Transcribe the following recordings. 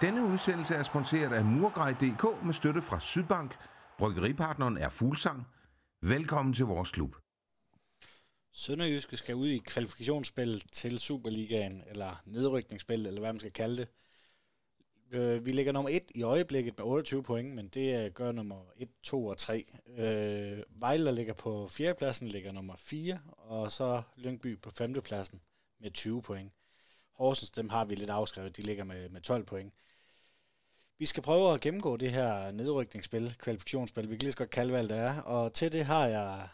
Denne udsendelse er sponsoreret af murgrej.dk med støtte fra Sydbank. Bryggeripartneren er Fuglsang. Velkommen til vores klub. Sønderjyske skal ud i kvalifikationsspil til Superligaen, eller nedrykningsspil, eller hvad man skal kalde det. Vi ligger nummer 1 i øjeblikket med 28 point, men det gør nummer 1, 2 og 3. Vejle ligger på 4. pladsen, ligger nummer 4, og så Lyngby på 5. pladsen med 20 point. Horsens, dem har vi lidt afskrevet, de ligger med 12 point. Vi skal prøve at gennemgå det her nedrykningsspil, kvalifikationsspil, vi kan lige så godt kalde, hvad det er. Og til det har jeg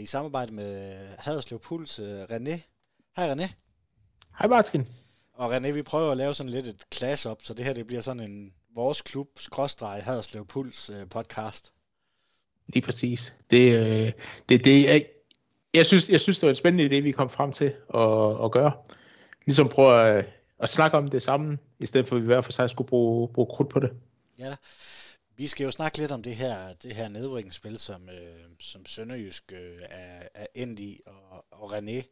i samarbejde med Haderslev Puls, René. Hej René. Hej Martin. Og René, vi prøver at lave sådan lidt et clash-up, så det her det bliver sådan en vores klub / Haderslev Puls podcast. Lige præcis. Jeg synes, det var en spændende idé, vi kom frem til at gøre. Ligesom prøve at snakke om det sammen, i stedet for at vi hver for sig skulle bruge krudt på det. Ja, vi skal jo snakke lidt om det her nedrykningsspil, som Sønderjysk er endt i, og René,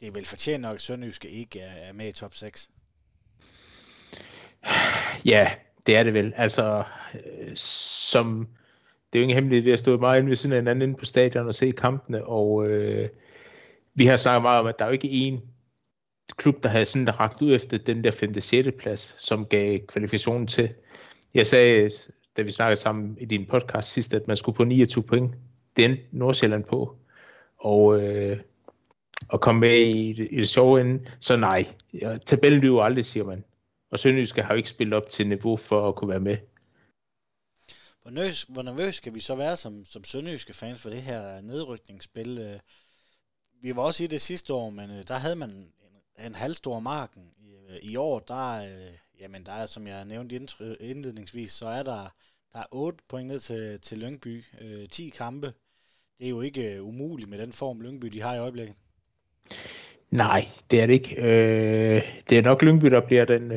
det er vel fortjent nok, at Sønderjyske ikke er med i top 6? Ja, det er det vel. Altså, det er jo ingen hemmelighed, vi har stået meget inde ved siden af hinanden inde på stadion og set kampene, og vi har snakket meget om, at der jo ikke er én klub, der havde sådan der rakt ud efter den der 5.-6. plads, som gav kvalifikationen til. Jeg sagde, da vi snakkede sammen i din podcast sidst, at man skulle på 29 point. Det endte Nordsjælland på. Og komme med i det sjove ende, så nej. Tabellen lyver aldrig, siger man. Og Sønderjyske har jo ikke spillet op til niveau for at kunne være med. Hvor nervøs skal vi så være som Sønderjyske fans for det her nedrykningsspil? Vi var også i det sidste år, men der havde man en halvstor marken. I år, der er, som jeg nævnte indledningsvis, så er der 8 point ned til Lyngby. 10 kampe. Det er jo ikke umuligt med den form, Lyngby de har i øjeblikket. Nej, det er det ikke. Det er nok Lyngby, der bliver den...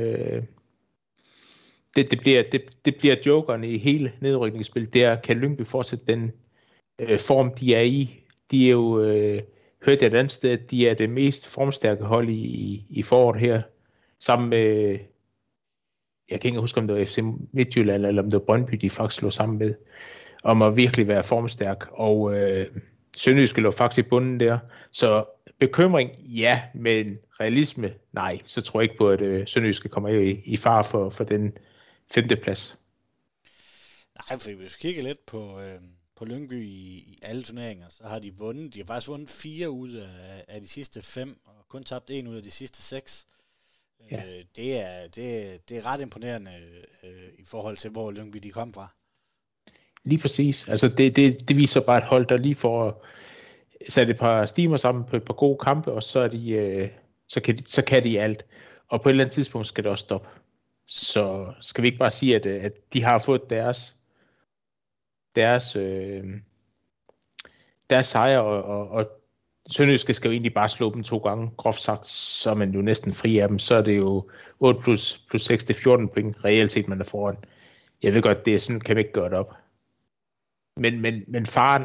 Det bliver jokerne i hele nedrykningsspillet. Der kan Lyngby fortsætte den form, de er i. De er jo... hørte jeg et andet sted, at de er det mest formstærke hold i foråret her. Sammen med... Jeg kan ikke huske, om det var FC Midtjylland, eller om det var Brøndby, de faktisk lå sammen med. Om at virkelig være formstærk. Og Sønderjyske lå faktisk i bunden der. Så... bekymring, ja, men realisme, nej. Så tror jeg ikke på, at Sønderjyske kommer i fare for den 5. plads. Nej, for hvis vi kigger lidt på Lyngby i alle turneringer, så har de vundet. De har faktisk vundet 4 ud af de sidste 5, og kun tabt 1 ud af de sidste 6. Ja. Det er ret imponerende i forhold til, hvor Lyngby de kom fra. Lige præcis. Altså, det viser bare et hold, der lige får... sat et par stimer sammen på et par gode kampe, og så, er de, så kan de alt. Og på et eller andet tidspunkt skal det også stoppe. Så skal vi ikke bare sige, at de har fået deres sejr, og Sønderjyske skal jo egentlig bare slå dem 2 gange, groft sagt, så er man jo næsten fri af dem. Så er det jo 8 plus 6, det er 14 point, reelt set man er foran. Jeg ved godt, det er sådan, kan man ikke gøre det op. Men faren,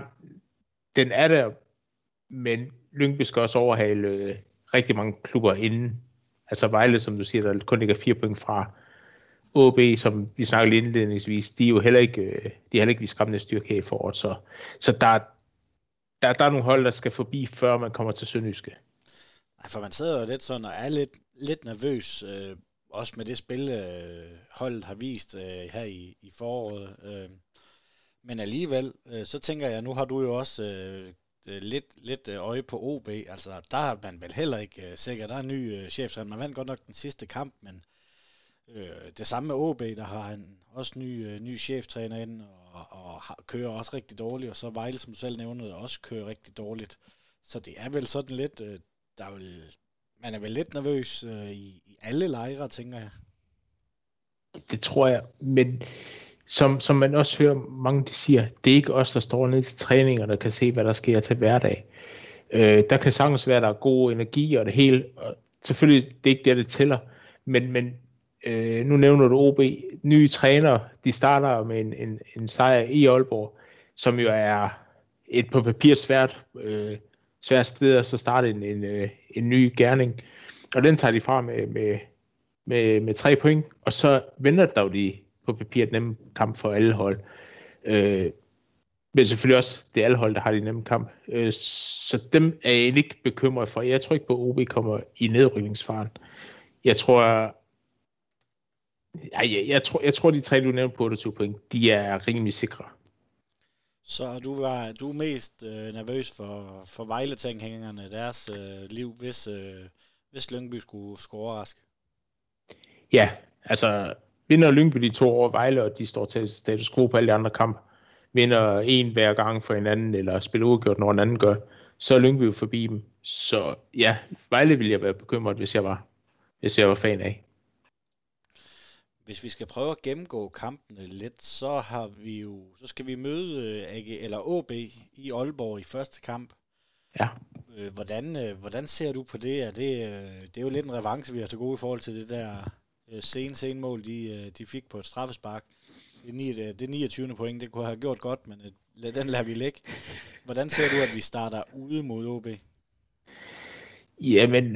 den er der. Men Lyngby skal også overhale rigtig mange klubber inden. Altså Vejle, som du siger, der kun ligger 4 point fra. OB, som vi snakkede indledningsvis, de er jo heller ikke, vi skræmmende styrke her i foråret. Så der er nogle hold, der skal forbi, før man kommer til Sønderjyske. Nej, for man sidder jo lidt sådan og er lidt nervøs, også med det spil, holdet har vist her i foråret. Men alligevel, så tænker jeg, nu har du jo også... Lidt øje på OB, altså der har man vel heller ikke sikkert, der er en ny cheftræner, man vandt godt nok den sidste kamp, men det samme med OB, der har han også ny cheftræner ind, og kører også rigtig dårligt, og så Vejle, som du selv nævnede, også kører rigtig dårligt, så det er vel sådan lidt, man er vel lidt nervøs i alle lejre, tænker jeg. Det tror jeg, men... Som man også hører mange, de siger, det er ikke os, der står nede til træningerne og kan se, hvad der sker til hverdag. Der kan sagtens være, der er god energi og det hele. Og selvfølgelig, det er ikke det tæller. Men nu nævner du OB. Nye trænere, de starter med en sejr i Aalborg, som jo er et på papir svært sted at så starte en ny gerning. Og den tager de fra med med 3 point, og så venter der jo lige på papir et nemme kamp for alle hold. Men selvfølgelig også det alle hold, der har de nemme kamp. Så dem er jeg ikke bekymret for. Jeg tror ikke på, at OB kommer i nedrykningsfaren. Jeg tror, de 3, du nævnte på 28 point, de er rimelig sikre. Så du er mest nervøs for Vejle-tænghængerne, deres liv, hvis Lyngby skulle overraske? Ja, altså vinder Lyngby de 2 over Vejle, og de står til status quo på alle de andre kampe, vinder en hver gang for hinanden, eller spiller udgjort, når en anden gør, så er Lyngby forbi dem. Så ja, Vejle ville jeg være bekymret, hvis jeg var fan af. Hvis vi skal prøve at gennemgå kampene lidt, så skal vi møde OB i Aalborg i første kamp. Ja. Hvordan ser du på det? Det er jo lidt en revanche, vi har til gode i forhold til det der senmål, de fik på et straffespark. Det 29. point, det kunne have gjort godt, men den lader vi lægge. Hvordan ser du, at vi starter ude mod OB? Jamen,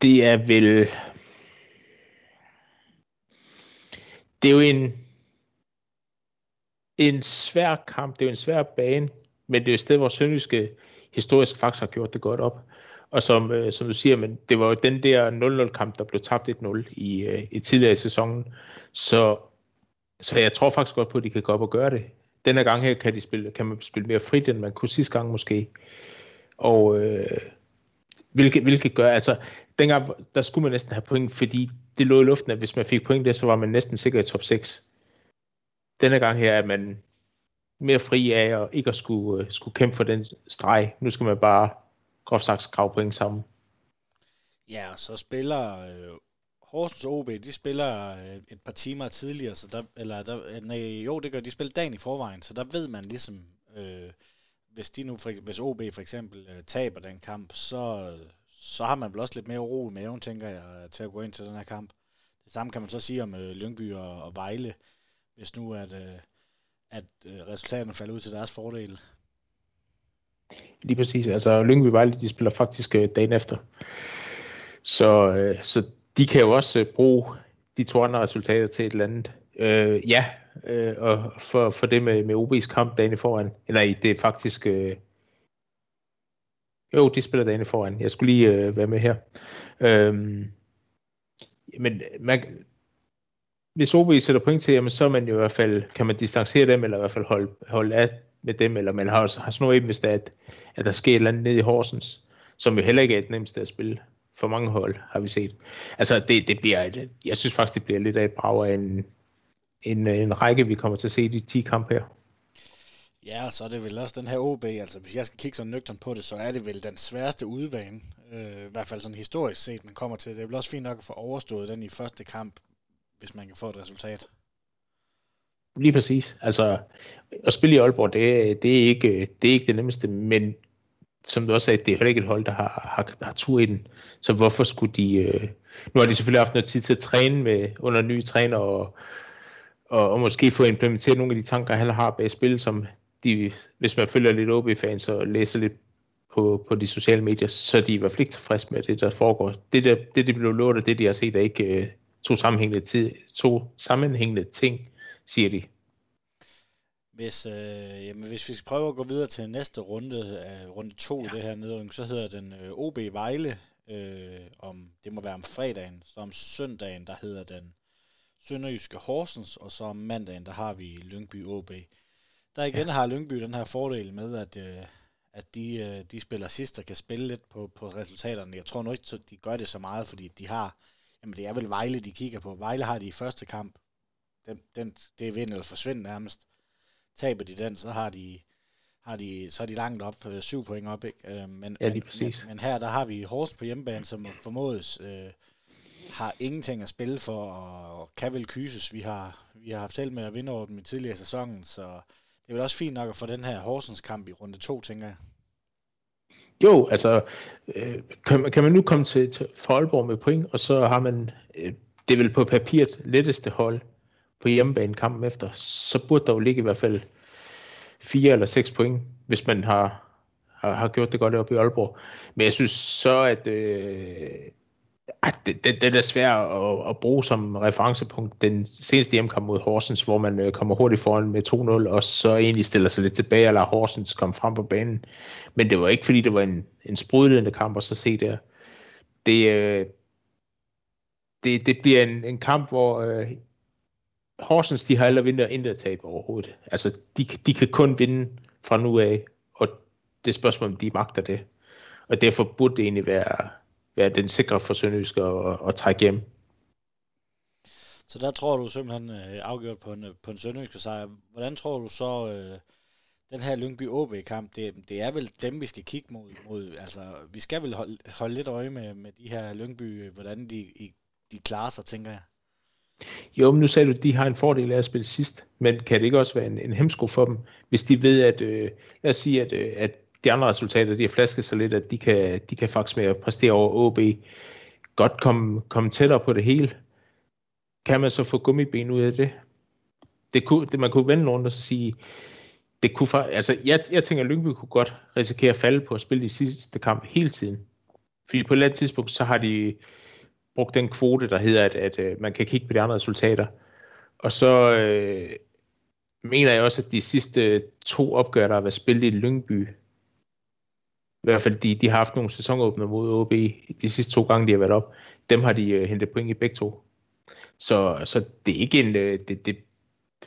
det er vel... Det er jo en svær kamp, det er jo en svær bane, men det er jo et sted, hvor Sønderjyske historisk faktisk har gjort det godt op. Og som du siger, men det var jo den der 0-0-kamp, der blev tabt 1-0 i tidligere i sæsonen. Så jeg tror faktisk godt på, at de kan gå op og gøre det. Den her gang her kan man spille mere frit, end man kunne sidste gang måske. Og hvilket gør, altså dengang, der skulle man næsten have point, fordi det lå i luften, at hvis man fik point der, så var man næsten sikker i top 6. Denne gang her er man mere fri af, og ikke at skulle kæmpe for den streg. Nu skal man bare groft sagt skrave point sammen. Ja, og så spiller Horsens OB, de spiller et par timer tidligere, de spiller dagen i forvejen, så der ved man ligesom, hvis OB for eksempel taber den kamp, så har man vel også lidt mere ro i maven, tænker jeg, til at gå ind til den her kamp. Det samme kan man så sige om Lyngby og Vejle, hvis nu at resultaterne falder ud til deres fordel. Lige præcis. Altså Lyngby og Vejle, de spiller faktisk dagen efter. Så de kan jo også bruge de 2 andre resultater til et eller andet. Og for det med OB's kamp dagen i foran, eller det er faktisk... Jo, de spiller derinde foran. Jeg skulle lige være med her. Men hvis OB sætter point til, jamen, så er man jo i hvert fald, kan man distancere dem, eller i hvert fald holde af med dem, eller man har snor i dem, hvis der er, at der sker et eller andet nede i Horsens, som jo heller ikke er et nemt sted at spille. For mange hold har vi set. Altså, jeg synes faktisk, det bliver lidt af et brag af en række, vi kommer til at se i de 10 kampe her. Ja, så er det vel også den her OB, altså hvis jeg skal kigge sådan nøgternt på det, så er det vel den sværeste udebane, i hvert fald sådan historisk set, man kommer til. Det er vel også fint nok at få overstået den i første kamp, hvis man kan få et resultat. Lige præcis. Altså, at spille i Aalborg, det er ikke det nemmeste, men som du også sagde, det er heller ikke et hold, der har tur i den. Så hvorfor skulle de... Nu har de selvfølgelig haft noget tid til at træne under nye træner og måske få implementeret nogle af de tanker, han har bag spil, som... hvis man følger lidt OB-fans og læser lidt på de sociale medier, så er de i hvert fald ikke tilfredse med det, der foregår. Det de blev lovet, og det, de har set, er ikke to sammenhængende ting, siger de. Hvis vi skal prøve at gå videre til næste runde, runde 2 i det her nedrykning, så hedder den OB Vejle, det må være om fredagen, så om søndagen, der hedder den Sønderjyske Horsens, og så om mandagen, der har vi Lyngby OB. Der igen har Lyngby den her fordel med, at de spiller sidst og kan spille lidt på resultaterne. Jeg tror nu ikke, at de gør det så meget, fordi det er vel Vejle, de kigger på. Vejle har de i første kamp. Det er vind eller forsvind nærmest. Taber de den, så er de langt op, 7 point op, ikke? Men her, der har vi Horsens på hjemmebane, som formodes har ingenting at spille for, og kan vel kyses. Vi har haft selv med at vinde over dem i tidligere sæsonen, så det er vel også fint nok at få den her Horsens-kamp i runde 2, tænker jeg. Jo, altså, kan man nu komme til Aalborg med point, og så har man, det vel på papiret, letteste hold på hjemmebanekampen efter, så burde der jo ligge i hvert fald 4 eller 6 point, hvis man har gjort det godt op i Aalborg. Men jeg synes så, at Den er svær at bruge som referencepunkt. Den seneste hjemmekamp mod Horsens, hvor man kommer hurtigt foran med 2-0, og så egentlig stiller sig lidt tilbage og lader Horsens komme frem på banen. Men det var ikke, fordi det var en sprudlende kamp at så se der. Det bliver en kamp, hvor Horsens, de har aldrig vundet og intet tab overhovedet. Altså, de kan kun vinde fra nu af, og det er spørgsmål, om de magter det. Og derfor burde det egentlig være den sikre for Sønderjyske at trække hjem. Så der tror du simpelthen afgjort på en Sønderjyske sejr. Hvordan tror du så den her Lyngby OB-kamp, det er vel dem, vi skal kigge mod altså, vi skal vel holde lidt øje med de her Lyngby, hvordan de klarer sig, tænker jeg. Jo, men nu sagde du, de har en fordel af at spille sidst, men kan det ikke også være en hemsko for dem, hvis de ved, at lad os sige, at de andre resultater, de har flasket sig lidt, at de kan faktisk med at præstere over OB godt komme tættere på det hele. Kan man så få gummiben ud af det? Man kunne vende rundt og så sige, det kunne altså, jeg tænker, at Lyngby kunne godt risikere at falde på at spille de sidste kampe hele tiden. Fordi på et eller andet tidspunkt, så har de brugt den kvote, der hedder, at man kan kigge på de andre resultater. Og så mener jeg også, at de sidste to opgør, der har været spillet i Lyngby, i hvert fald, de har haft nogle sæsonåbner mod OB de sidste to gange, de har været op. Dem har de hentet point i begge to. Så det er ikke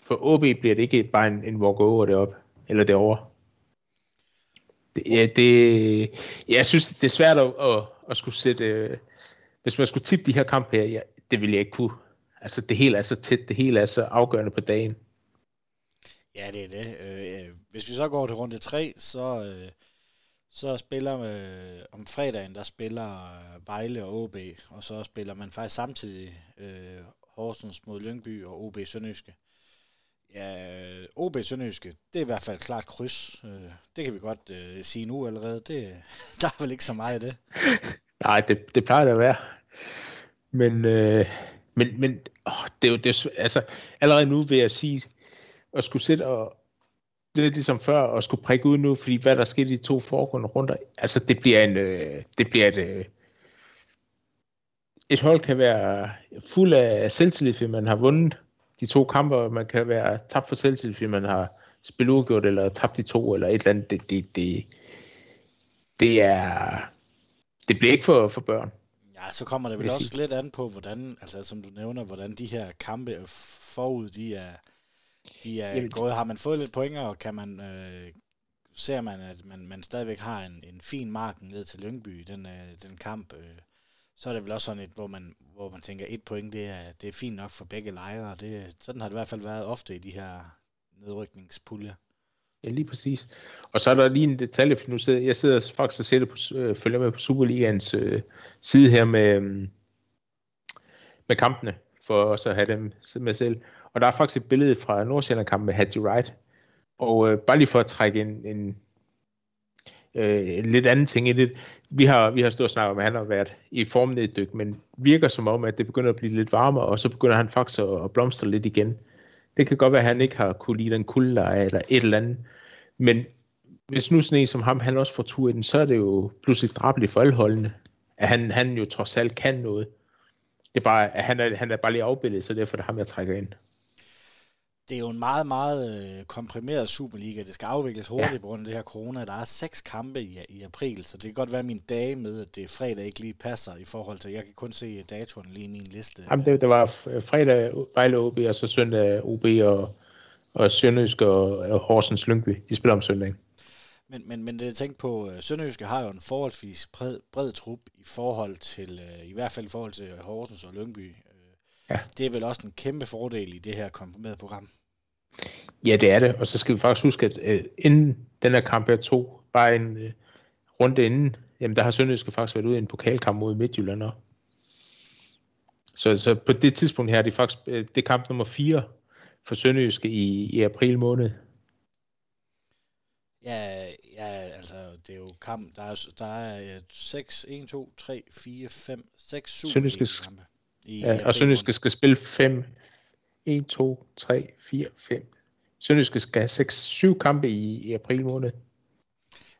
for OB bliver det ikke bare en walk-over deroppe, eller derovre. Jeg synes, det er svært at skulle sætte. Hvis man skulle tippe de her kampe her, ja, det ville jeg ikke kunne. Altså, det hele er så tæt, det hele er så afgørende på dagen. Ja, det er det. Hvis vi så går til runde 3, så spiller om fredagen, der spiller Vejle og OB, og så spiller man faktisk samtidig Horsens mod Lyngby og OB Sønderjyske. Ja, OB Sønderjyske, det er i hvert fald klart kryds. Det kan vi godt sige nu allerede. Der er vel ikke så meget af det. Nej, det plejer det at være. Men det er altså allerede nu vil jeg sige at skulle sætte og det er ligesom før at skulle prikke ud nu, fordi hvad der skete i de to foregående runder, altså et hold kan være fuld af selvtillid, fordi man har vundet de to kampe, og man kan være tabt for selvtillid, fordi man har spillet uafgjort eller tabt de to eller et eller andet. Det bliver ikke for børn. Ja, så kommer det vel også lidt an på, hvordan, altså som du nævner, hvordan de her kampe forud, de er gået. Har man fået lidt pointer, og kan man, ser man, at man stadigvæk har en fin marken ned til Lyngby i den kamp, så er det vel også sådan et, hvor man tænker, et point, det er fint nok for begge lejre. Sådan har det i hvert fald været ofte i de her nedrykningspuljer. Ja, lige præcis. Og så er der lige en detalje, for nu jeg sidder faktisk og følger med på Superligaens side her med kampene, for også at have dem med selv. Og der er faktisk et billede fra Nordsjælland-kampen med Haji Wright. Og bare lige for at trække en lidt anden ting i det. Vi har stået og snakket om, at han har været i formneddyk, men virker som om, at det begynder at blive lidt varmere, og så begynder han faktisk at blomstre lidt igen. Det kan godt være, at han ikke har kunne lide den kulde eller et eller andet. Men hvis nu sådan en som ham, han også får tur i den, så er det jo pludselig drabeligt for alle holdene, at han jo trods alt kan noget. Det er bare, at han er bare lige afbildet, så derfor er det ham, jeg trækker ind. Det er jo en meget, meget komprimeret Superliga. Det skal afvikles hurtigt på grund af det her corona. Der er 6 kampe i april, så det kan godt være min dage med, at det fredag ikke lige passer i forhold til. Jeg kan kun se datoren lige i min liste. Jamen, det var fredag Vejle OB, og så søndag OB og Sønderjyske og Horsens Lyngby. De spiller om søndagen. Men det jeg tænkte på, Sønderjyske har jo en forholdsvis bred trup i hvert fald i forhold til Horsens og Lyngby. Ja. Det er vel også en kæmpe fordel i det her komprimerede program. Ja, det er det. Og så skal vi faktisk huske, at inden den her kamp her tog, bare en runde inden, jamen der har Sønderjyske faktisk været ude i en pokalkamp mod Midtjylland. Så på det tidspunkt her, det er faktisk det kamp nummer 4 for Sønderjyske i april måned. Ja, altså det er jo kamp, der er 6, 1, 2, 3, 4, 5, 6, 7 kampe. Ja, og Sønderjyske skal spille 5, 1, 2, 3, 4, 5. Sønderjyske skal have 6, 7 kampe i april måned.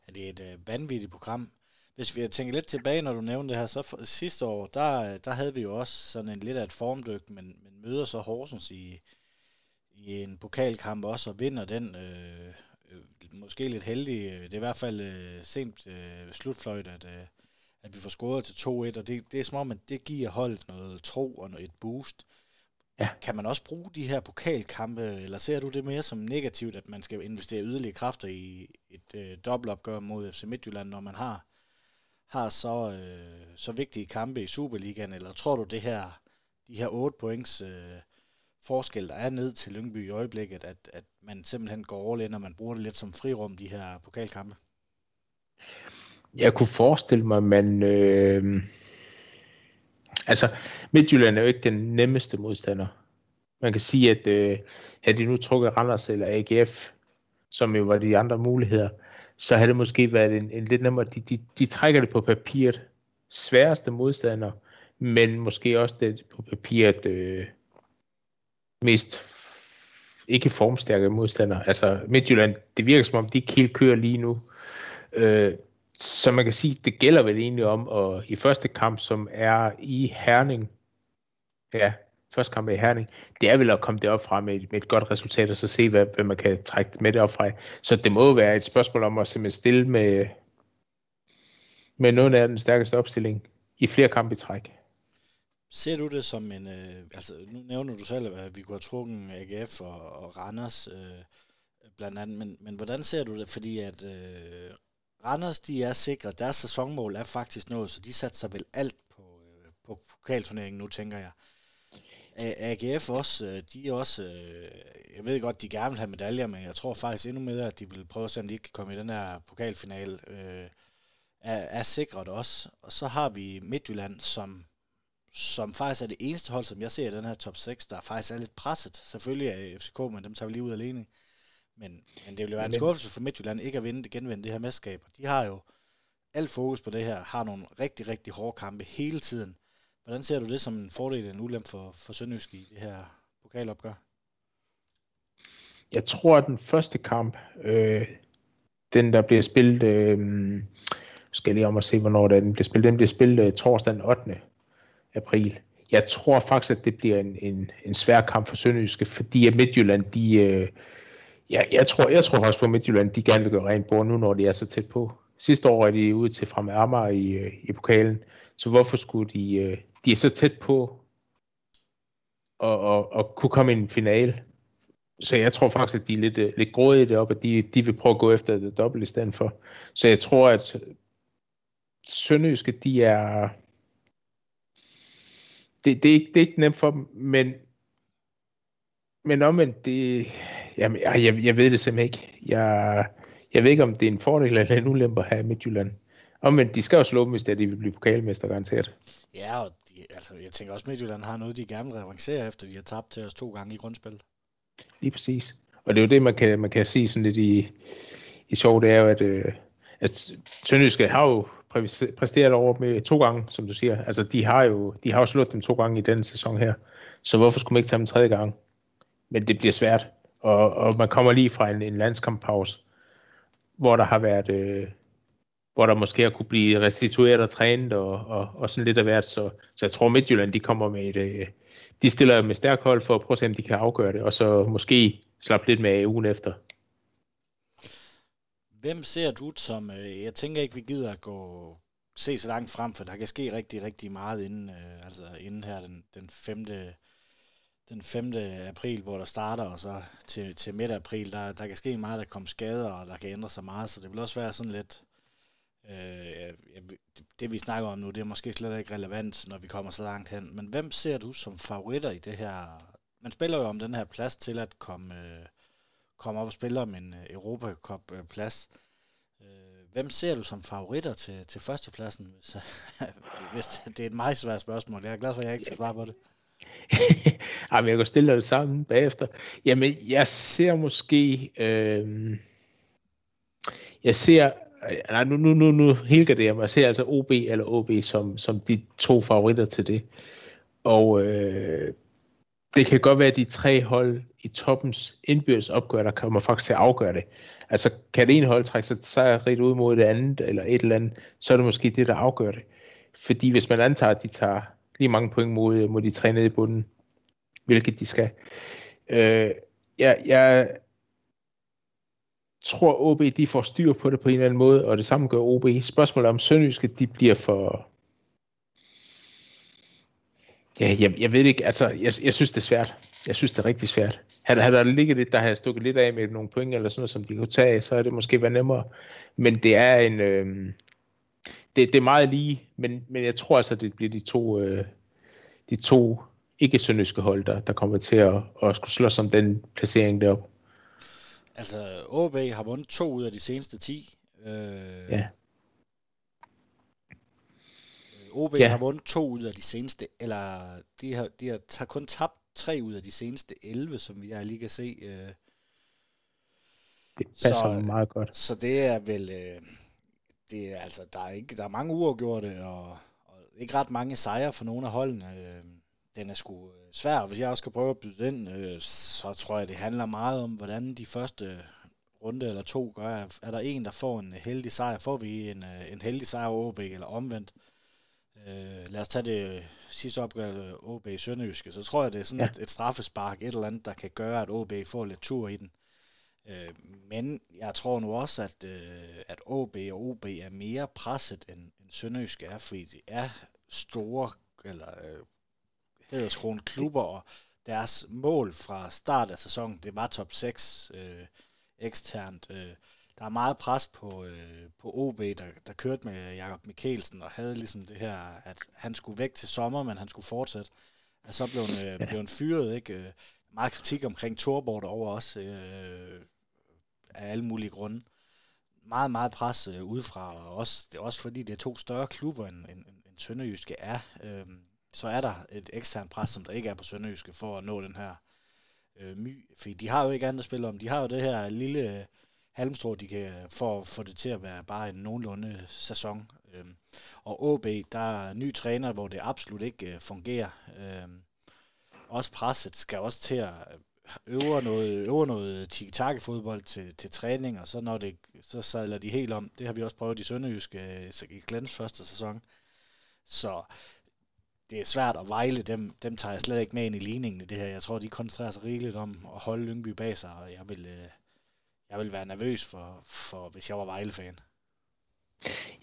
Ja, det er et vanvittigt program. Hvis vi tænker lidt tilbage, når du nævnte det her, så for, sidste år, der havde vi jo også sådan en lidt af et formdyk, men møder så Horsens i en pokalkamp også, og vinder den måske lidt heldig. Det er i hvert fald sent slutfløjt, at vi får scoret til 2-1, og det er som om, at det giver holdet noget tro og et boost. Ja. Kan man også bruge de her pokalkampe, eller ser du det mere som negativt, at man skal investere yderligere kræfter i et dobbeltopgør mod FC Midtjylland, når man har så vigtige kampe i Superligaen, eller tror du de her 8 points forskel, der er ned til Lyngby i øjeblikket, at man simpelthen går all in, og man bruger det lidt som frirum, de her pokalkampe? Jeg kunne forestille mig, man... Altså, Midtjylland er jo ikke den nemmeste modstander. Man kan sige, at havde de nu trukket Randers eller AGF, som jo var de andre muligheder, så havde det måske været en lidt nemmere... De trækker det på papiret. Sværeste modstander, men måske også det på papiret mest ikke formstærke modstander. Altså, Midtjylland, det virker som om, de ikke helt kører lige nu. Så man kan sige, det gælder vel egentlig om, og i første kamp, som er i Herning, det er vel at komme derop fra med et godt resultat, og så se, hvad man kan trække med derop fra. Så det må være et spørgsmål om at simpelthen stille med nogen af den stærkeste opstilling i flere kampe i træk. Ser du det som en... altså, nu nævner du selv, at vi kunne have trukket AGF og Randers blandt andet, men hvordan ser du det? Fordi at... Randers, de er sikre. Deres sæsonmål er faktisk nået, så de satser vel alt på pokalturneringen nu, tænker jeg. AGF også, de er også... Jeg ved godt, de gerne vil have medaljer, men jeg tror faktisk endnu mere, at de vil prøve at se, om de ikke kan komme i den her pokalfinale. Er sikret også. Og så har vi Midtjylland, som faktisk er det eneste hold, som jeg ser i den her top 6, der faktisk er lidt presset. Selvfølgelig er FCK, men dem tager vi lige ud alene. Men det vil jo være en skuffelse for Midtjylland ikke at genvinde det her mesterskab. De har jo alt fokus på det her, har nogle rigtig, rigtig hårde kampe hele tiden. Hvordan ser du det som en fordel eller en ulempe for Sønderjyske i det her pokalopgør? Jeg tror, at den første kamp, den der bliver spillet, skal lige om at se, hvornår den bliver spillet. Den bliver spillet torsdag den 8. april. Jeg tror faktisk, at det bliver en svær kamp for Sønderjyske, fordi at Midtjylland, de... Ja, jeg tror faktisk på Midtjylland, de gerne vil gøre rent bord nu, når de er så tæt på. Sidste år er de ude til fremme Amager i pokalen, så hvorfor skulle de... De er så tæt på at kunne komme i en finale. Så jeg tror faktisk, at de er lidt grådige deroppe, og de vil prøve at gå efter det dobbelt i stedet for. Så jeg tror, at Sønderjyske, de er... Det er ikke nemt for dem, men omvendt, det... Jamen, jeg ved det simpelthen ikke. Jeg ved ikke, om det er en fordel eller en ulempe at have Midtjylland. Men de skal jo slå dem, hvis de vil blive pokalmester, garanteret. Ja, og jeg tænker også, at Midtjylland har noget, de gerne vil avancere efter, de har tabt til os 2 gange i grundspillet. Lige præcis. Og det er jo det, man kan sige sådan lidt i sjov, det er jo, at Sønderjyske har jo præsteret over med 2 gange, som du siger. Altså, de har jo slået dem 2 gange i denne sæson her. Så hvorfor skulle man ikke tage dem 3. gang? Men det bliver svært. Og man kommer lige fra en landskamppause, hvor der har været, hvor der måske har kunne blive restitueret og trænet og sådan lidt af hvert. Så jeg tror Midtjylland, de kommer med de stiller med stærk hold for at prøve at se, om de kan afgøre det, og så måske slappe lidt med ugen efter. Hvem ser du som, jeg tænker ikke, vi gider at se så langt frem, for der kan ske rigtig, rigtig meget inden her den 5. april, hvor der starter, og så til midt april, der kan ske meget, der kommer skader, og der kan ændre sig meget, så det vil også være sådan lidt, det vi snakker om nu, det er måske slet ikke relevant, når vi kommer så langt hen, men hvem ser du som favoritter i det her? Man spiller jo om den her plads til at komme op og spille om en Europa Cup plads. Hvem ser du som favoritter til førstepladsen? Hvis det er et meget svært spørgsmål, jeg er glad for, at jeg ikke skal svare på det. Jamen, jeg kan stille det sammen bagefter. Jamen, jeg ser måske... Nej, nu helgarderer jeg mig. Jeg ser altså OB eller OB som de 2 favoritter til det. Og det kan godt være, at de 3 hold i toppens indbyrdes opgør, der kommer faktisk til at afgøre det. Altså kan det ene hold trække sig sejrigt ud mod det andet, eller et eller andet, så er det måske det, der afgør det. Fordi hvis man antager, at de tager lige mange point mod de tre nede i bunden, hvilket de skal. Jeg tror, OB de får styr på det på en eller anden måde, og det samme gør OB. Spørgsmålet om Sønderjyske, de bliver for... Ja, jeg ved ikke, altså, jeg synes det er svært. Jeg synes det er rigtig svært. Har der ligget lidt, der har stukket lidt af med nogle point eller sådan noget, som de kunne tage, så er det måske været nemmere. Men det er en... Det er meget lige, men jeg tror altså, det bliver de to ikke-sønderjyske hold, der kommer til at skulle slås om den placering deroppe. Altså, OB har vundet 2 ud af de seneste 10. Ja. OB har vundet 2 ud af de seneste, eller de har kun tabt 3 ud af de seneste 11, som jeg lige kan se. Det passer meget godt. Så det er vel... Det er altså, der er mange uafgjorte, og ikke ret mange sejre for nogle af holdene. Den er sgu svær. Hvis jeg også skal prøve at byde den, så tror jeg, det handler meget om, hvordan de første runde eller to gør. Er der en, der får en heldig sejr? Får vi en heldig sejr over OB, eller omvendt? Lad os tage det sidste opgør, OB i Sønderjyske. Så tror jeg, det er sådan et straffespark, et eller andet, der kan gøre, at OB får lidt tur i den. Men jeg tror nu også, at OB er mere presset, end Sønderjyske er, fordi de er store, eller hæderskronede klubber, og deres mål fra start af sæsonen, det var top 6 eksternt. Der er meget pres på OB, der kørte med Jakob Michelsen, og havde ligesom det her, at han skulle væk til sommer, men han skulle fortsætte. Og så blev han fyret, ikke? Meget kritik omkring Thorborg derovre også, af alle mulige grunde. Meget, meget pres udefra, og også fordi det er to større klubber, end Sønderjyske er, så er der et ekstern pres, som der ikke er på Sønderjyske, for at nå den her my. For de har jo ikke andet at spille om. De har jo det her lille halmstrå, de kan få det til at være bare en nogenlunde sæson. Og OB, der er ny træner, hvor det absolut ikke fungerer. Også presset skal også til at øve noget tiki-taka-fodbold til træning, og så når det, så sadler de helt om. Det har vi også prøvet i Sønderjyske i Glens første sæson. Så det er svært at Vejle. Dem tager jeg slet ikke med ind i ligningen i det her. Jeg tror, de koncentrerer sig rigeligt om at holde Lyngby bag sig, og jeg vil være nervøs for hvis jeg var Vejle-fan.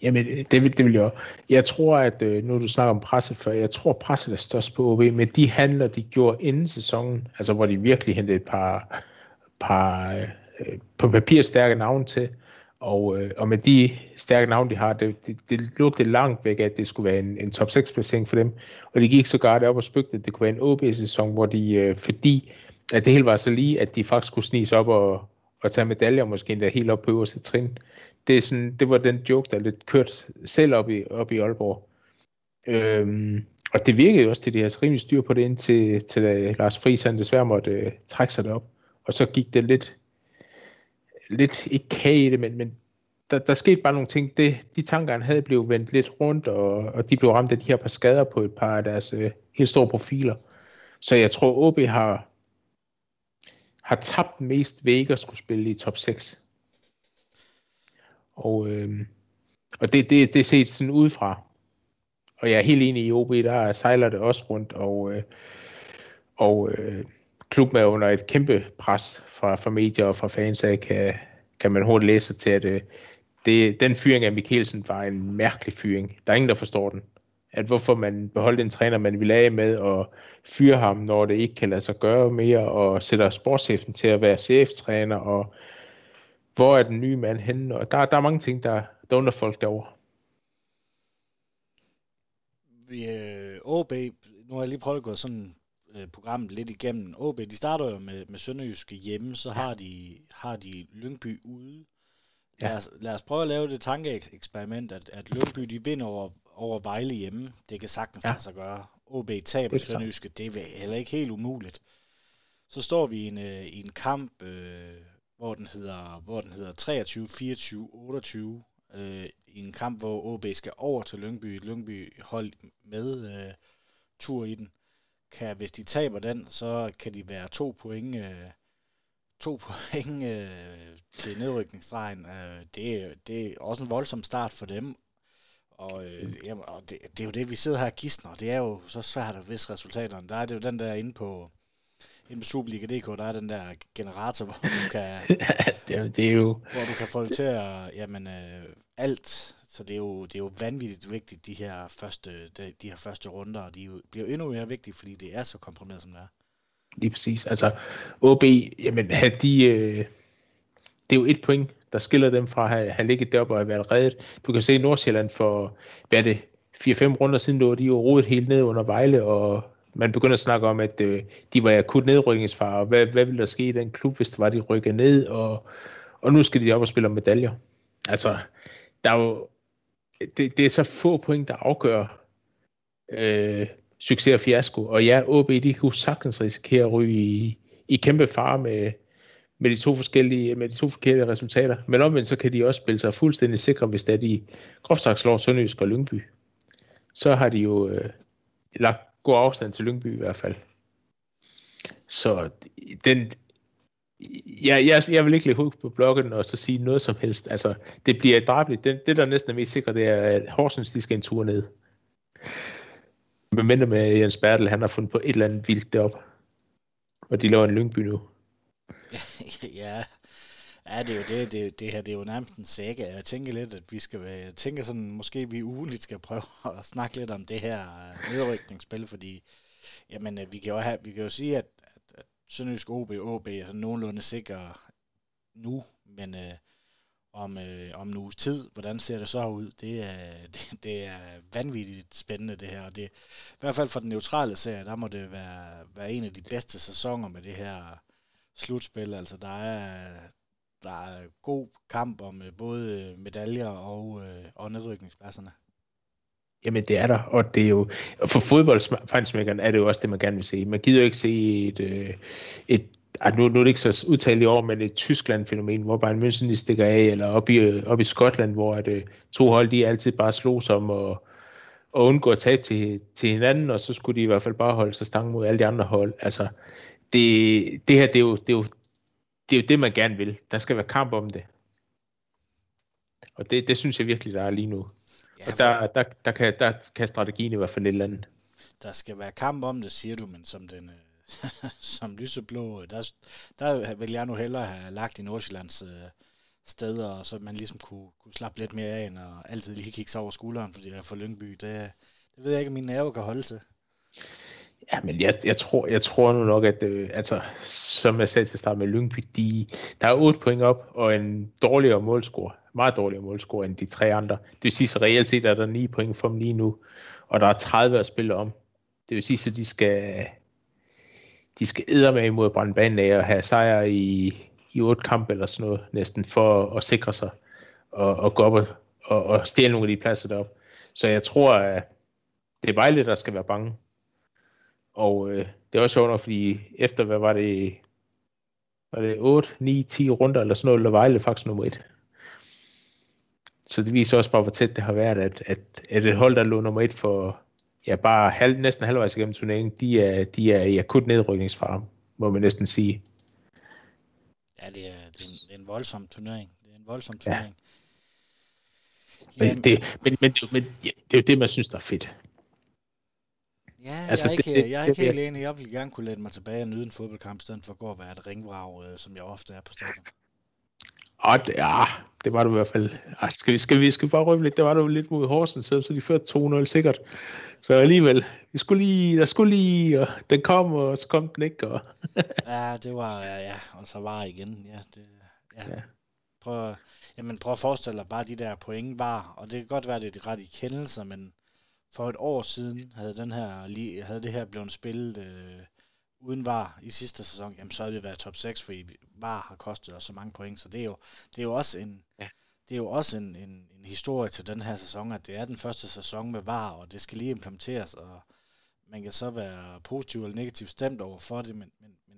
Jamen, det vil jeg også. Jeg tror, at nu du snakker om presset før, jeg tror, presset er størst på OB, men de handler, de gjorde inden sæsonen, altså hvor de virkelig hentede et par på papir stærke navne til, og med de stærke navne, de har, det lugtede langt væk, at det skulle være en top 6 placering for dem, og de gik så godt op og spøgte, at det kunne være en OB-sæson, hvor de, fordi at det hele var så lige, at de faktisk kunne snige op og tage medaljer, måske endda helt op på øverste trin. Det var den joke, der lidt kørt selv op i Aalborg. Og det virkede jo også til, de havde rimelig styr på det, indtil Lars Friis desværre måtte trække sig derop. Og så gik det lidt ikke kage i det, men der skete bare nogle ting. De tanker, han havde, blev vendt lidt rundt, og de blev ramt af de her par skader på et par af deres helt store profiler. Så jeg tror, OB har tabt mest ved ikke at skulle spille i top 6. Og det er set sådan udefra. Og jeg er helt enig i OB, der sejler det også rundt, og klubben er under et kæmpe pres fra medier og fra fans af, kan man hurtigt læse til, at den fyring af Michelsen var en mærkelig fyring. Der er ingen, der forstår den. At hvorfor man beholdt en træner, man ville af med, og fyre ham, når det ikke kan lade sig gøre mere, og sætter sportschefen til at være cheftræner, og hvor er den nye mand henne? Og der er mange ting, der undrer folk derovre. OB, nu har jeg lige prøvet at gå sådan programmet lidt igennem. OB, de starter jo med Sønderjyske hjemme, så har de Lyngby ude. Ja. Lad os prøve at lave det tankeeksperiment, at Lyngby, de vinder over Vejle hjemme. Det kan sagtens lade sig gøre. OB taber Sønderjyske, det er heller ikke helt umuligt. Så står vi i en kamp... Hvor den hedder 23, 24, 28, i en kamp, hvor OB skal over til Lyngby. Lyngby hold med tur i den. Hvis de taber den, så kan de være 2 point 2 point til nedrykningsstregen. Det er også en voldsom start for dem. Og, jamen, og det er jo det, vi sidder her og gisner. Det er jo så svært at vise resultaterne. Der er det jo den der inde på Superliga.dk, der er den der generator, hvor du kan, det er jo, hvor du kan få det til at, jamen, alt. Så det er jo vanvittigt vigtigt, de her første runder, og de bliver endnu mere vigtige, fordi det er så komprimeret, som det er. Lige præcis. Altså, OB, jamen, det er jo 1 point, der skiller dem fra at have ligget deroppe og have været reddet. Du kan se Nordsjælland for, 4-5 runder siden, der var de jo rodet helt ned under Vejle, og man begynder at snakke om, at de var akut nedrykningsfare, og hvad ville der ske i den klub, hvis det var, de rykkede ned, og nu skal de op og spille om medaljer. Altså, der er jo, det er så få point, der afgør succes og fiasko. Og ja, OB, de kunne sagtens risikere at ryge i kæmpe fare med de to forkerte resultater. Men omvendt, så kan de også spille sig fuldstændig sikre, hvis det er de groft sagt slår Sønderjyske og Lyngby. Så har de jo lagt god afstand til Lyngby i hvert fald. Så den... Jeg vil ikke lægge hovedet på blokken og så sige noget som helst. Altså, det bliver dræbeligt. Det der næsten er mest sikkert, det er, at Horsens, de skal en tur ned. Men mindre med Jens Bertel, han har fundet på et eller andet vildt deroppe. Og de laver en Lyngby nu. Ja, det er jo det. Det her, det er jo nærmest en sække. Jeg tænker lidt, at vi måske vi ugenligt skal prøve at snakke lidt om det her nedrykningsspil, fordi jamen, vi kan jo sige, at Sønderjysk OB er sådan nogenlunde sikker nu, men om en uges tid, hvordan ser det så ud? Det er vanvittigt spændende det her, og det, i hvert fald for den neutrale serie, der må det være en af de bedste sæsoner med det her slutspil. Altså, der er god kamp om både medaljer og nedrykningspladserne. Jamen, det er der, og det er jo, for fodboldfansmækkerne er det jo også det, man gerne vil se. Man gider jo ikke se nu er det ikke så udtalt i år, men et Tyskland-fænomen, hvor Bayern München de stikker af, eller op i Skotland, hvor at, 2 hold, de altid bare slog sig om og undgå at tabe til hinanden, og så skulle de i hvert fald bare holde sig stangen mod alle de andre hold. Altså, det her, det er jo det, man gerne vil. Der skal være kamp om det. Og det synes jeg virkelig, der er lige nu. Ja, og der kan strategien i hvert fald et eller andet. Der skal være kamp om det, siger du, men som den som lyseblå, der vil jeg nu hellere have lagt i Nordsjællands steder, så man ligesom kunne slappe lidt mere af, og altid lige kigge sig over skulderen, fordi jeg er fra Lyngby. Det ved jeg ikke, om mine nerver kan holde til. Ja, men jeg tror nu nok, at som jeg sagde til at starte med Lyngby, der er 8 point op, og en dårligere målscore. Meget dårligere målscore end de 3 andre. Det vil sige, så reelt set er der 9 point for dem lige nu, og der er 30 at spille om. Det vil sige, så de skal eddermame imod brandbanen af og have sejre i 8 kampe eller sådan noget, næsten for at sikre sig og gå op og stjæle nogle af de pladser derop. Så jeg tror, at det er Vejle, der skal være bange. Og det er også sjovt, fordi efter, hvad var det 8, 9, 10 runder eller sådan noget, der Vejle faktisk nummer 1. Så det viser også bare, hvor tæt det har været, at et hold, der lå nummer 1 for bare næsten halvvejs igennem turneringen, de er i akut nedrykningsfare, må man næsten sige. Ja, det er en voldsom turnering. Det er en voldsom turnering. Ja. Men det er jo det, man synes, der er fedt. Ja, altså, jeg er ikke helt enig. Jeg vil gerne kunne læne mig tilbage og nyde en fodboldkamp, i stedet for at gå og være et ringvrag, som jeg ofte er på stadion. Det var du i hvert fald. Skal vi bare røve lidt? Det var du lidt mod Horsens, så de førte 2-0 sikkert. Så alligevel, der skulle lige, og den kom, og så kom den ikke. Og ja, det var, og så var igen. Ja. Prøv at forestille dig bare de der point var, og det kan godt være, det er de rette kendelser, men for et år siden havde det her blevet spillet uden VAR i sidste sæson, jamen så havde vi været top 6, fordi VAR har kostet os så mange point, så det er jo også en historie til den her sæson, at det er den første sæson med VAR, og det skal lige implementeres, og man kan så være positiv eller negativ stemt over for det, men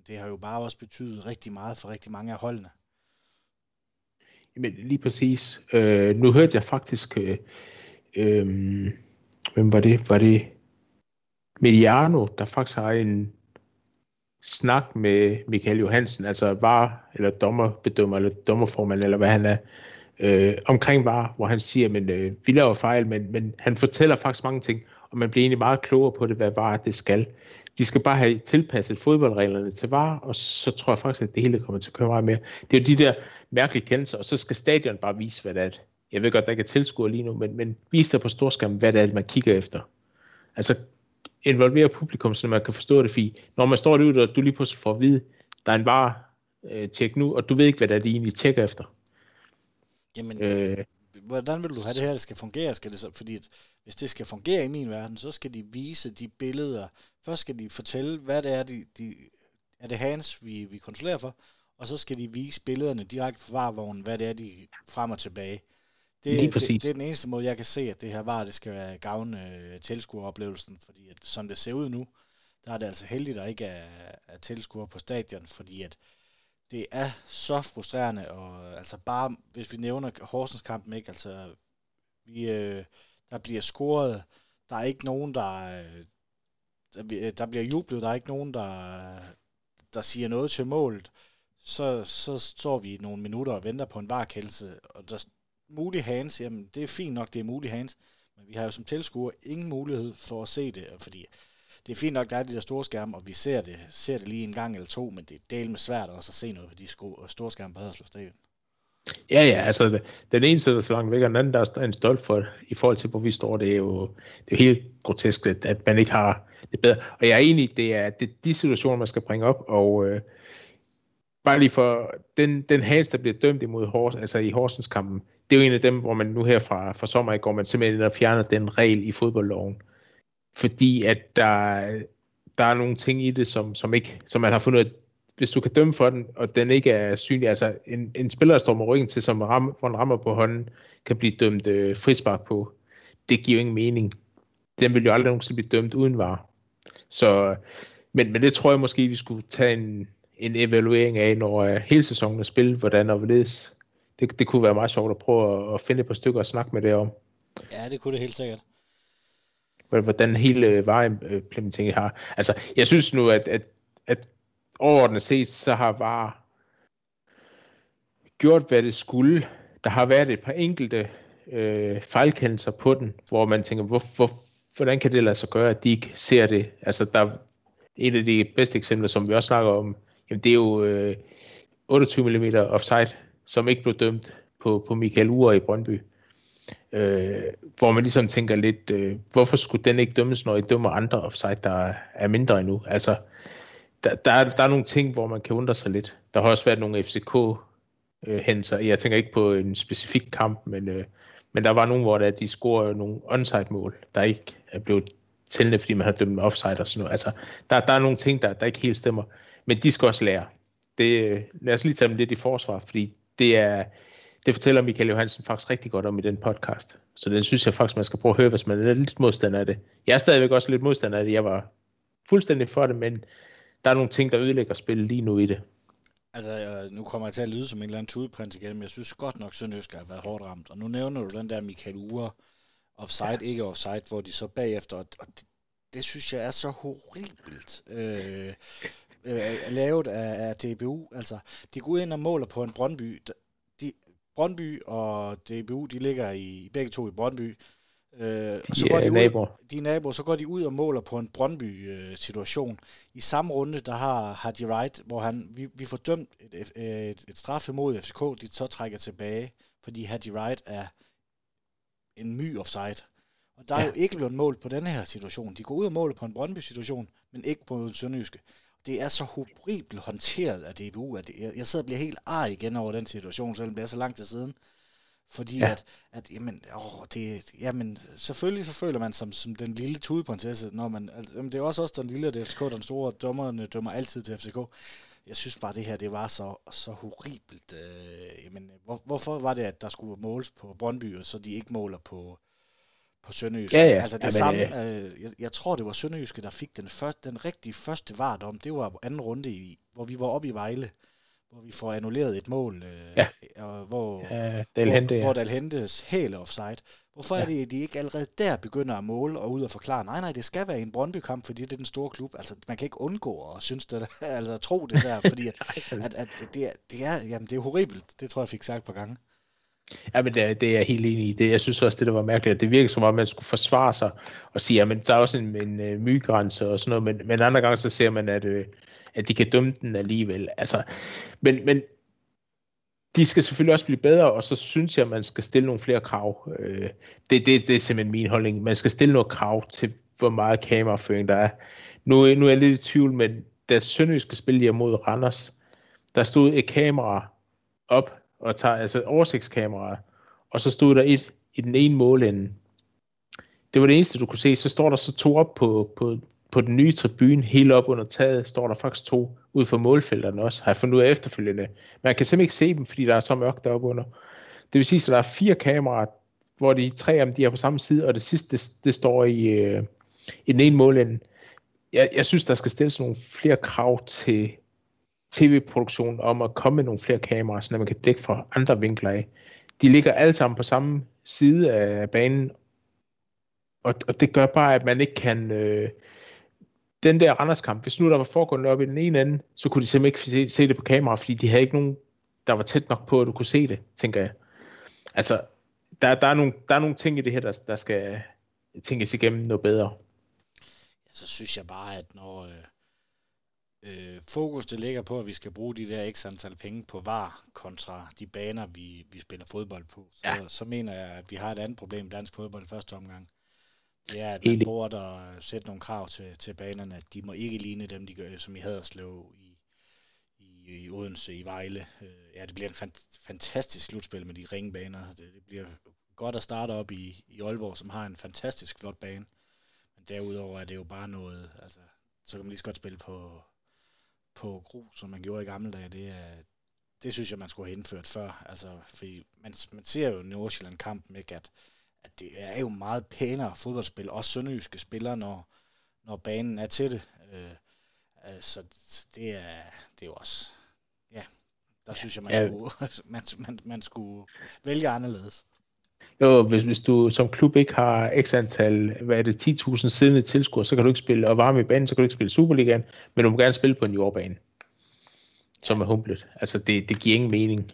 det har jo bare også betydet rigtig meget for rigtig mange af holdene. Jamen lige præcis. Nu hørte jeg faktisk, hvem var det? Mediano, der faktisk har en snak med Michael Johansen, altså VAR, eller dommerbedømmer, eller dommerformand, eller hvad han er, omkring VAR, hvor han siger, men vi laver fejl, men han fortæller faktisk mange ting, og man bliver egentlig meget klogere på det, hvad VAR det skal. De skal bare have tilpasset fodboldreglerne til VAR, og så tror jeg faktisk, at det hele kommer til at køre meget mere. Det er jo de der mærkelige kendelser, og så skal stadion bare vise, hvad det er. Jeg ved godt, der ikke er tilskuer lige nu, men vise der på storskærm, hvad det er, man kigger efter. Altså involvere publikum, så man kan forstå det, fordi når man står derude, og du lige pludselig får at vide, der er en VAR-tjek nu, og du ved ikke, hvad det er, de egentlig tjekker efter. Jamen, hvordan vil du have det her, det skal fungere? Skal det så, fordi hvis det skal fungere i min verden, så skal de vise de billeder. Først skal de fortælle, hvad det er, er det hands, vi kontrollerer for, og så skal de vise billederne direkte fra varvognen, hvad det er, de frem og tilbage. Det er den eneste måde, jeg kan se, at det her VAR, det skal gavne tilskueroplevelsen, fordi at, som det ser ud nu, der er det altså heldigt, at der ikke er tilskuere på stadion, fordi at det er så frustrerende, og altså bare, hvis vi nævner Horsens kampen, ikke, altså, der bliver scoret, der er ikke nogen, der bliver jublet, der er ikke nogen, der siger noget til målet, så står vi nogle minutter og venter på en VAR-kendelse, og der mulig hands, jamen det er fint nok, det er mulig hands, men vi har jo som tilskuer ingen mulighed for at se det, fordi det er fint nok, der er de der store skærme, og vi ser det lige en gang eller to, men det er delvis svært også at se noget på de store skærme på Haderslev Stadion. Ja, altså den ene sidder så langt væk, og den anden, der er en stolt for i forhold til, hvor vi står, det er jo helt grotesk, at man ikke har det bedre. Og jeg er enig, det er de situationer, man skal bringe op, og bare lige for den hands, der bliver dømt imod Horsens, altså i Horsens kampen, det er jo en af dem, hvor man nu her fra sommer i går, man simpelthen har fjernet den regel i fodboldloven. Fordi at der er nogle ting i det, som man har fundet, at hvis du kan dømme for den, og den ikke er synlig, altså en spiller, der står med ryggen til, hvor en rammer på hånden, kan blive dømt frispark på. Det giver jo ingen mening. Den vil jo aldrig nogensinde blive dømt uden VAR. Så, men det tror jeg måske, vi skulle tage en evaluering af, når hele sæsonen er spillet, hvordan og hvorledes. Det kunne være meget sjovt at prøve at finde et par stykker og snakke med det om. Ja, det kunne det helt sikkert. Hvordan hele VAR-implementeringen har. Altså, jeg synes nu, at overordnet set, så har VAR gjort, hvad det skulle. Der har været et par enkelte fejlkendelser på den, hvor man tænker, hvordan kan det lade sig gøre, at de ikke ser det? Altså, der er et af de bedste eksempler, som vi også snakker om, jamen, det er jo 28 mm offside, som ikke blev dømt på Mikkel Uhre i Brøndby. Hvor man ligesom tænker lidt, hvorfor skulle den ikke dømmes, når I dømmer andre offside, der er mindre endnu? Altså, der er nogle ting, hvor man kan undre sig lidt. Der har også været nogle FCK-hændelser. Jeg tænker ikke på en specifik kamp, men der var nogle, hvor de scorer nogle onside-mål, der ikke er blevet tællende, fordi man har dømt offside og sådan noget. Altså, der er nogle ting, der ikke helt stemmer. Men de skal også lære. Lad os lige tage dem lidt i forsvar, fordi det fortæller Michael Johansen faktisk rigtig godt om i den podcast. Så den synes jeg faktisk, man skal prøve at høre, hvis man er lidt modstander af det. Jeg er stadigvæk også lidt modstander af det. Jeg var fuldstændig for det, men der er nogle ting, der ødelægger spillet lige nu i det. Altså, nu kommer jeg til at lyde som en eller anden tudeprins igen, men jeg synes godt nok, Sønderjyske har været hårdt ramt. Og nu nævner du den der Michael Uhre offside, ja. Ikke offside, hvor de så bagefter, og det synes jeg er så horribelt. Lavet af DBU, altså de går ind og måler på en Brøndby. Brøndby og DBU, de ligger i begge to i Brøndby. Og så går de naboer. De naboer, så går de ud og måler på en Brøndby-situation. I samme runde, der har Haji Wright, hvor vi får dømt et straf imod FCK, de så trækker tilbage, fordi Haji Wright er en my offside. Og der er jo ikke blevet målt på den her situation. De går ud og måler på en Brøndby-situation, men ikke på en sønderjyske. Det er så horribelt håndteret af DBU, at jeg sidder og bliver helt arg igen over den situation, selvom det er så lang tid siden. Fordi selvfølgelig så føler man som den lille tudeprinsesse, når man, det er også den lille, det er FCK, den store, dommerne dømmer altid til FCK. Jeg synes bare, det her, det var så horribelt. Hvorfor var det, at der skulle måles på Brøndby, så de ikke måler på Sønderjyske. Ja. Altså det samme, jeg tror, det var Sønderjyske, der fik den rigtige første VAR-dom. Det var anden runde, hvor vi var oppe i Vejle, hvor vi får annulleret et mål og hvor der hentes helt offside. Hvorfor er det, at de ikke allerede der begynder at måle og ud og forklare, nej, det skal være en Brøndby-kamp, fordi det er den store klub. Altså, man kan ikke undgå at synes det der, altså tro det der, fordi at det er horribelt. Det tror jeg fik sagt et par gange. Ja, men det er jeg helt enig i. Det, jeg synes også, det der var mærkeligt, at det virkede som om, man skulle forsvare sig og sige, jamen, der er også en mygrænse og sådan noget, men andre gange så ser man, at de kan dømme den alligevel. Altså, men de skal selvfølgelig også blive bedre, og så synes jeg, at man skal stille nogle flere krav. Det er simpelthen min holdning. Man skal stille nogle krav til, hvor meget kameraføring der er. Nu er jeg lidt i tvivl, men da Sønderjyske spille mod Randers, der stod et kamera op, og tager altså oversigtskameraet, og så stod der et i den ene målende. Det var det eneste, du kunne se. Så står der så to op på den nye tribune, helt op under taget, står der faktisk to ud for målfelterne også, har jeg fundet ud af efterfølgende. Man kan simpelthen ikke se dem, fordi der er så mørkt deroppe under. Det vil sige, at der er 4 kameraer, hvor de 3 af dem, de er på samme side, og det sidste, det står i den ene målende. Jeg synes, der skal stilles nogle flere krav til tv-produktionen om at komme med nogle flere kameraer, så man kan dække fra andre vinkler af. De ligger alle sammen på samme side af banen, og det gør bare, at man ikke kan... Den der Randerskamp, hvis nu der var foregående op i den ene anden, så kunne de simpelthen ikke se det på kamera, fordi de havde ikke nogen, der var tæt nok på, at du kunne se det, tænker jeg. Altså, der er nogle ting i det her, der skal tænkes igennem noget bedre. Så synes jeg bare, at når fokus det ligger på, at vi skal bruge de der ekstra antal penge på VAR kontra de baner, vi spiller fodbold på, så mener jeg, at vi har et andet problem i dansk fodbold i første omgang. Det er, at man burde sætte nogle krav til banerne, at de må ikke ligne dem, de gør, som i Haderslev, i Odense, i Vejle. Ja, det bliver en fantastisk slutspil med de ringbaner. Det bliver godt at starte op i Aalborg, som har en fantastisk flot bane. Men derudover er det jo bare noget, altså, så kan man lige så godt spille på grus, som man gjorde i gamle dage. Det synes jeg, man skulle have indført før. Altså, fordi man ser jo Nordsjælland-kampen, ikke, at det er jo meget pænere fodboldspil, også sønderjyske spillere, når banen er til det. Så det er jo også... Ja, der synes jeg, man skulle vælge anderledes. Jo, hvis du som klub ikke har x antal, 10.000 siddende tilskuere, så kan du ikke spille, og varme i banen, så kan du ikke spille Superligaen, men du må gerne spille på en jordbane, som er humplet. Altså, det giver ingen mening.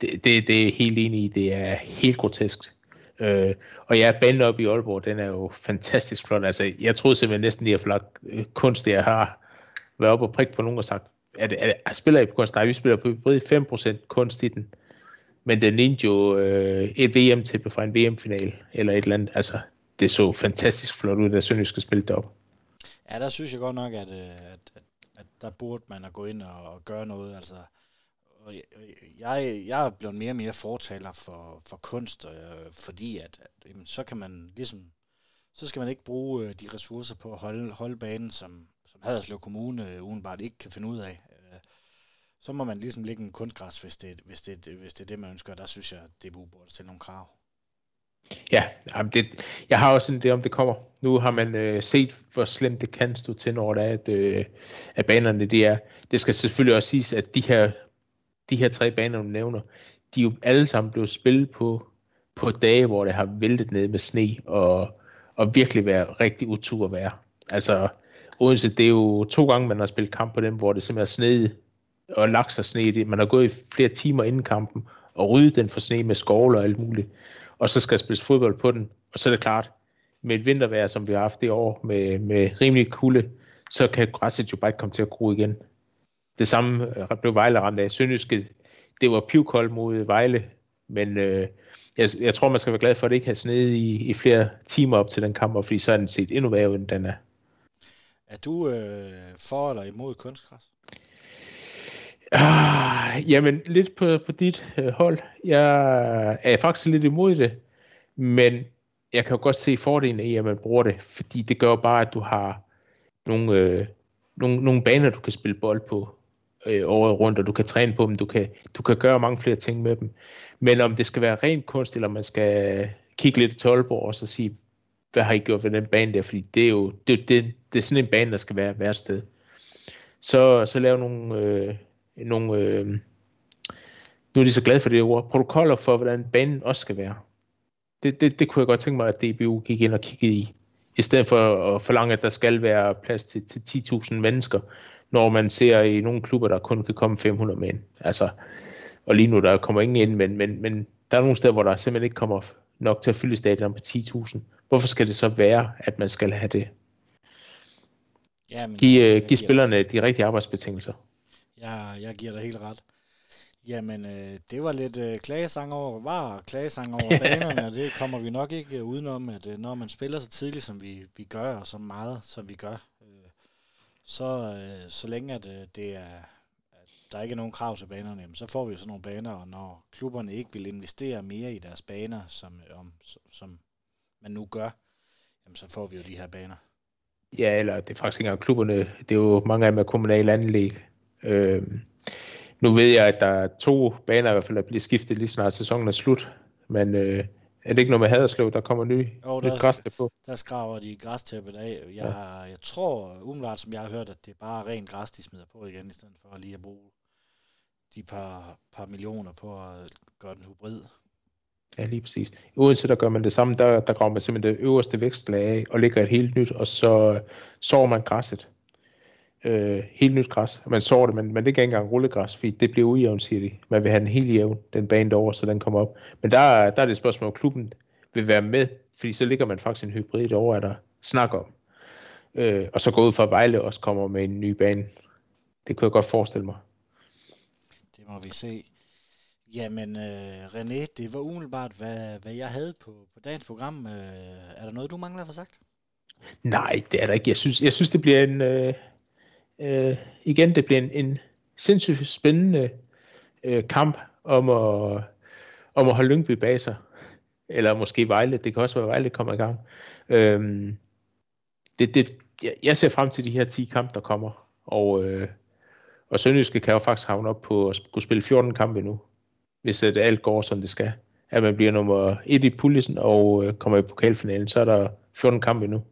Det er helt enig i, det er helt grotesk. Og jeg er banen op i Aalborg, den er jo fantastisk flot. Altså, jeg troede simpelthen næsten, at jeg har lagt kunst, jeg har været oppe og prikket på nogen og sagt, er det, spiller I på kunst? Nej, vi spiller på hybrid, 5% kunst i den. Men den lignede jo et VM-tippe fra en VM-final, eller et eller andet. Altså, det så fantastisk flot ud, da Sønderjyske spillede deroppe. Ja, der synes jeg godt nok, at der burde man at gå ind og gøre noget, altså... Jeg er blevet mere og mere fortaler for kunst, fordi at jamen, så kan man ligesom, så skal man ikke bruge de ressourcer på at holde banen, som Haderslev Kommune udenbart ikke kan finde ud af. Så må man ligesom lægge en kunstgræs, hvis det er det, man ønsker. Der synes jeg, at DBU burde stille nogle krav. Ja, jeg har også sådan det, om det kommer. Nu har man set, hvor slemt det kan stå til, når det er, at banerne det er. Det skal selvfølgelig også siges, at de her 3 baner, du nævner, de er jo alle sammen blevet spillet på dage, hvor det har væltet ned med sne, og virkelig været rigtig utur at være. Altså, Odense, det er jo 2 gange, man har spillet kamp på dem, hvor det simpelthen er sneet, og lagt sig sne i det. Man har gået i flere timer inden kampen, og ryddet den for sne med skovler og alt muligt. Og så skal der spilles fodbold på den, og så er det klart, med et vintervejr, som vi har haft i år, med rimelig kulde, så kan græsset jo bare ikke komme til at gro igen. Det samme blev Vejle ramt af. Sønderjyske, det var pivkold mod Vejle, men jeg tror, man skal være glad for, at det ikke har sneet i flere timer op til den kamp, fordi så er den set endnu værre, end den er. Er du for eller imod kunstgræs? Jamen, lidt på dit hold. Jeg er faktisk lidt imod det, men jeg kan jo godt se fordelen i, at man bruger det, fordi det gør bare, at du har nogle baner, du kan spille bold på året rundt, og du kan træne på dem, du kan gøre mange flere ting med dem. Men om det skal være ren kunst, eller man skal kigge lidt til Aalborg og så sige, hvad har I gjort ved den bane der? Fordi det er jo det er sådan en bane, der skal være hvert sted. Så lave nogle nu er de så glade for det ord, protokoller for, hvordan banen også skal være. Det kunne jeg godt tænke mig, at DBU gik ind og kiggede i. I stedet for at forlange, at der skal være plads til 10.000 mennesker, når man ser i nogle klubber, der kun kan komme 500 mænd. Altså, og lige nu, der kommer ingen ind, men der er nogle steder, hvor der simpelthen ikke kommer nok til at fylde stadion på 10.000. Hvorfor skal det så være, at man skal have det? Giv spillerne de rigtige arbejdsbetingelser. Jeg giver dig helt ret. Jamen, det var lidt klagesang over VAR, klagesang over banerne, og det kommer vi nok ikke udenom, at når man spiller så tidligt, som vi gør, og så meget, som vi gør, så længe at det er, at der ikke er nogen krav til banerne, jamen, så får vi jo sådan nogle baner, og når klubberne ikke vil investere mere i deres baner, som man nu gør, jamen, så får vi jo de her baner. Ja, eller det er faktisk ikke engang klubberne, det er jo mange af dem er kommunale anlæg. Nu ved jeg, at der er 2 baner i hvert fald, der bliver skiftet lige snart sæsonen er slut. Men er det ikke noget med Haderslev, der kommer nyt græstæppe på? Der skraver de græstæppet af. Jeg tror umiddelbart, som jeg har hørt, at det er bare ren græs, de smider på igen, i stedet for lige at bruge de par millioner på at gøre den hybrid. Ja, lige præcis. I Odense, der gør man det samme. Der graver man simpelthen det øverste vækstlag af og lægger et helt nyt, og så sover man græsset. Helt nyt græs. Man sår det, men det kan ikke engang rullegræs, fordi det bliver ujævn, siger de. Man vil have den helt jævn, den bane derovre, så den kommer op. Men der er det et spørgsmål, om klubben vil være med, fordi så ligger man faktisk en hybrid over, at der snakker om. Og så går ud fra Vejle også kommer med en ny bane. Det kunne jeg godt forestille mig. Det må vi se. Jamen, René, det var umiddelbart, hvad jeg havde på dagens program. Er der noget, du mangler at få sagt? Nej, det er der ikke. Jeg synes det bliver en... igen, det bliver en sindssygt spændende kamp om at holde Lyngby bag sig. Eller måske Vejle. Det kan også være, Vejle kommer i gang. Jeg ser frem til de her 10 kampe, der kommer. Og Sønderjyske kan jo faktisk havne op på at skulle spille 14 kampe nu, hvis det alt går, som det skal. At man bliver nummer 1 i puljen og kommer i pokalfinalen, så er der 14 kampe nu.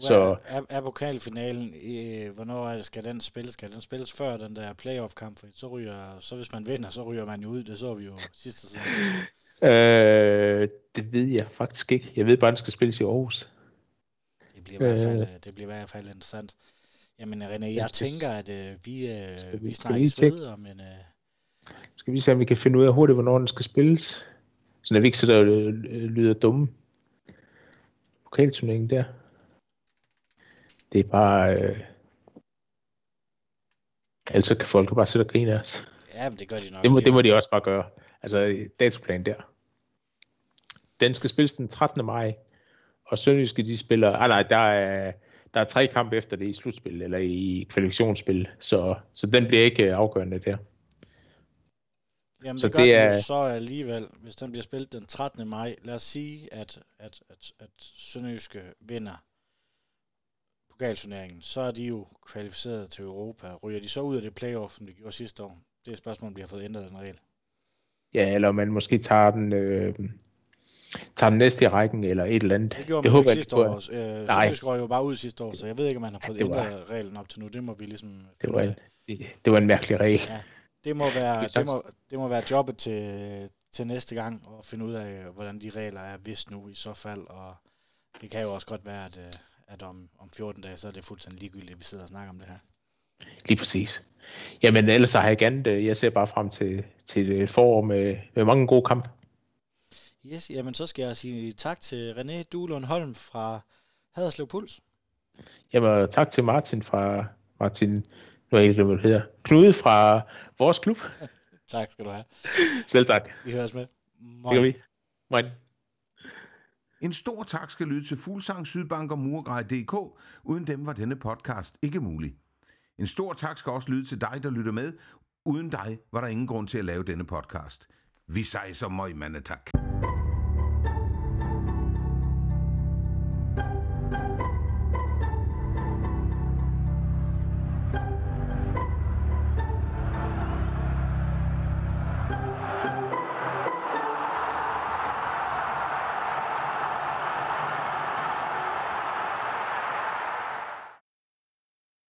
Så er pokalfinalen, hvornår skal den spilles? Skal den spilles før den der playoff-kamp? Så hvis man vinder, så ryger man jo ud. Det så vi jo sidste sæson. Det ved jeg faktisk ikke. Jeg ved bare, den skal spilles i Aarhus. Det bliver i hvert fald interessant. Jamen René, jeg tænker, at vi snakkes videre. Men, skal vi se, om vi kan finde ud af hurtigt, hvornår den skal spilles? Sådan at vi ikke sidder og lyder dumme. Pokalturneringen der. Det er bare... Altså kan folk bare sidde og grine af os. Ja, men det gør de nok. Det må de også bare gøre. Altså dataplan der. Den skal spilles den 13. maj. Og Sønderjyske, de spiller... nej, der er 3 kampe efter det i slutspil, eller i kvalifikationsspil. Så den bliver ikke afgørende der. Jamen så det er... så alligevel, hvis den bliver spillet den 13. maj. Lad os sige, at Sønderjyske vinder pokalturneringen, så er de jo kvalificeret til Europa. Ryger de så ud af det playoff, som de gjorde sidste år? Det er spørgsmålet, om de har fået ændret den regel. Ja, eller man måske tager den næste i rækken, eller et eller andet. Det gjorde det man håber, sidste år. Sønderjyske røg jo bare ud sidste år, så jeg ved ikke, om man har fået ændret reglen op til nu. Det må vi ligesom... Det var en mærkelig regel. Ja, det må være jobbet til næste gang, at finde ud af, hvordan de regler er, hvis nu i så fald. Og det kan jo også godt være, at om 14 dage, så er det fuldstændig ligegyldigt, at vi sidder og snakker om det her. Lige præcis. Jamen ellers har jeg ikke andet. Jeg ser bare frem til et forår med mange gode kampe. Yes, jamen så skal jeg sige tak til René Duelund Holm fra Haderslev Puls. Jamen tak til Martin, nu er jeg ikke glemt, hvad det hedder, Knude fra vores klub. Tak skal du have. Selv tak. Vi høres med. Moin. Det gør vi. Moin. En stor tak skal lyde til Fuglsang, Sydbank og murgrej.dk. Uden dem var denne podcast ikke mulig. En stor tak skal også lyde til dig, der lytter med. Uden dig var der ingen grund til at lave denne podcast. Vi sejser møj, mandetak.